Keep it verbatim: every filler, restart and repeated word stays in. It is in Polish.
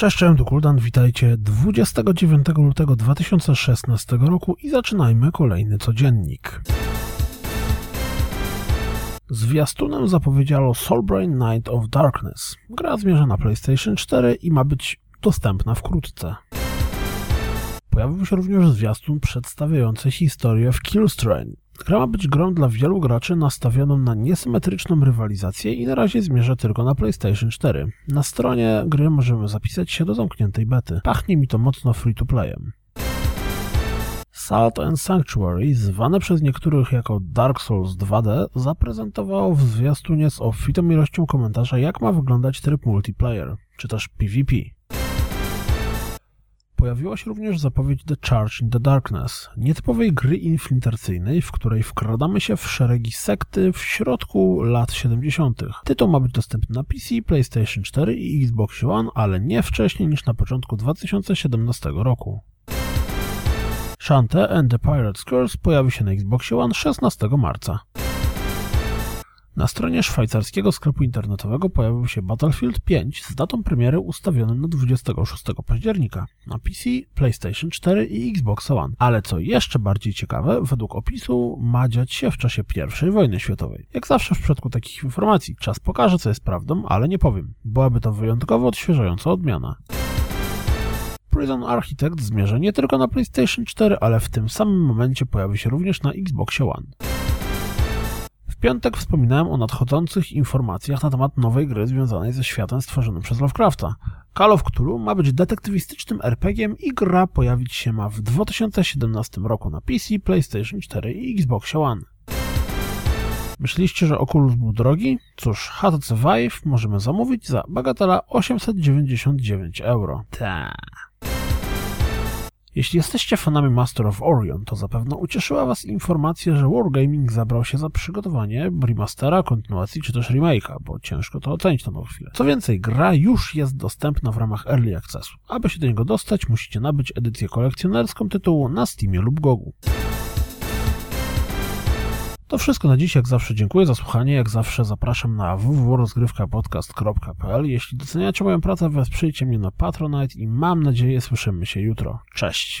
Cześć, cześć, tu Kuldan, witajcie dwudziestego dziewiątego lutego dwa tysiące szesnastego roku i zaczynajmy kolejny codziennik. Zwiastunem zapowiedziano Soulbrain Night of Darkness. Gra zmierza na PlayStation cztery i ma być dostępna wkrótce. Pojawił się również zwiastun przedstawiający historię w Killstrain. Gra ma być grą dla wielu graczy nastawioną na niesymetryczną rywalizację i na razie zmierza tylko na PlayStation cztery. Na stronie gry możemy zapisać się do zamkniętej bety. Pachnie mi to mocno free-to-playem. Salt and Sanctuary, zwane przez niektórych jako Dark Souls dwa D, zaprezentowało w zwiastunie z obfitą ilością komentarza, jak ma wyglądać tryb multiplayer, czy też P V P. Pojawiła się również zapowiedź The Church in the Darkness, nietypowej gry infiltracyjnej, w której wkradamy się w szeregi sekty w środku lat siedemdziesiątych. Tytuł ma być dostępny na P C, PlayStation cztery i Xbox One, ale nie wcześniej niż na początku dwa tysiące siedemnastego roku. Shantae and the Pirate's Curse pojawi się na Xbox One szesnastego marca. Na stronie szwajcarskiego sklepu internetowego pojawił się Battlefield pięć z datą premiery ustawioną na dwudziestego szóstego października na P C, PlayStation cztery i Xbox One. Ale co jeszcze bardziej ciekawe, według opisu ma dziać się w czasie pierwszej wojny światowej. Jak zawsze w przypadku takich informacji, czas pokaże, co jest prawdą, ale nie powiem. Byłaby to wyjątkowo odświeżająca odmiana. Prison Architect zmierza nie tylko na PlayStation cztery, ale w tym samym momencie pojawi się również na Xbox One. W piątek wspominałem o nadchodzących informacjach na temat nowej gry związanej ze światem stworzonym przez Lovecrafta. Call of Cthulhu ma być detektywistycznym er pe giem i gra pojawić się ma w dwa tysiące siedemnastego roku na P C, PlayStation cztery i Xbox One. Myśliście, że Oculus był drogi? Cóż, H T C Vive możemy zamówić za bagatela osiemset dziewięćdziesiąt dziewięć euro. Ta. Jeśli jesteście fanami Master of Orion, to zapewne ucieszyła Was informacja, że Wargaming zabrał się za przygotowanie remastera, kontynuacji czy też remake'a, bo ciężko to ocenić na tą chwilę. Co więcej, gra już jest dostępna w ramach Early Accessu. Aby się do niego dostać, musicie nabyć edycję kolekcjonerską tytułu na Steamie lub gogu. To wszystko na dziś, jak zawsze dziękuję za słuchanie, jak zawsze zapraszam na w w w kropka rozgrywkapodcast kropka p l. Jeśli doceniacie moją pracę, wesprzyjcie mnie na Patronite i mam nadzieję słyszymy się jutro. Cześć!